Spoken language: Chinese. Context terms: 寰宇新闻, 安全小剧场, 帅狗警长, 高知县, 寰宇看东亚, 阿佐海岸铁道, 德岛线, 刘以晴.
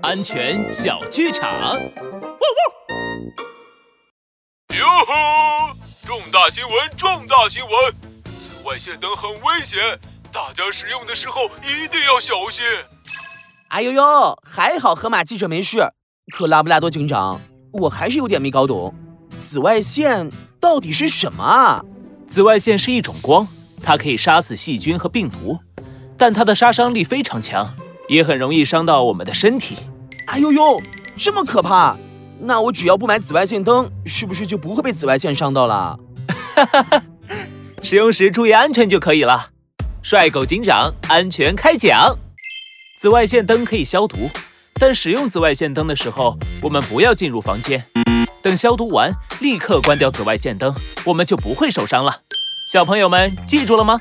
安全小剧场。呜呜！哟吼！重大新闻！重大新闻！紫外线灯很危险，大家使用的时候一定要小心。哎呦呦，还好河马记者没事，可拉布拉多警长，我还是有点没搞懂，紫外线到底是什么啊？紫外线是一种光，它可以杀死细菌和病毒，但它的杀伤力非常强，也很容易伤到我们的身体。哎呦呦，这么可怕！那我只要不买紫外线灯，是不是就不会被紫外线伤到了？哈哈哈，使用时注意安全就可以了。帅狗警长安全开讲。紫外线灯可以消毒，但使用紫外线灯的时候，我们不要进入房间。等消毒完，立刻关掉紫外线灯，我们就不会受伤了。小朋友们，记住了吗？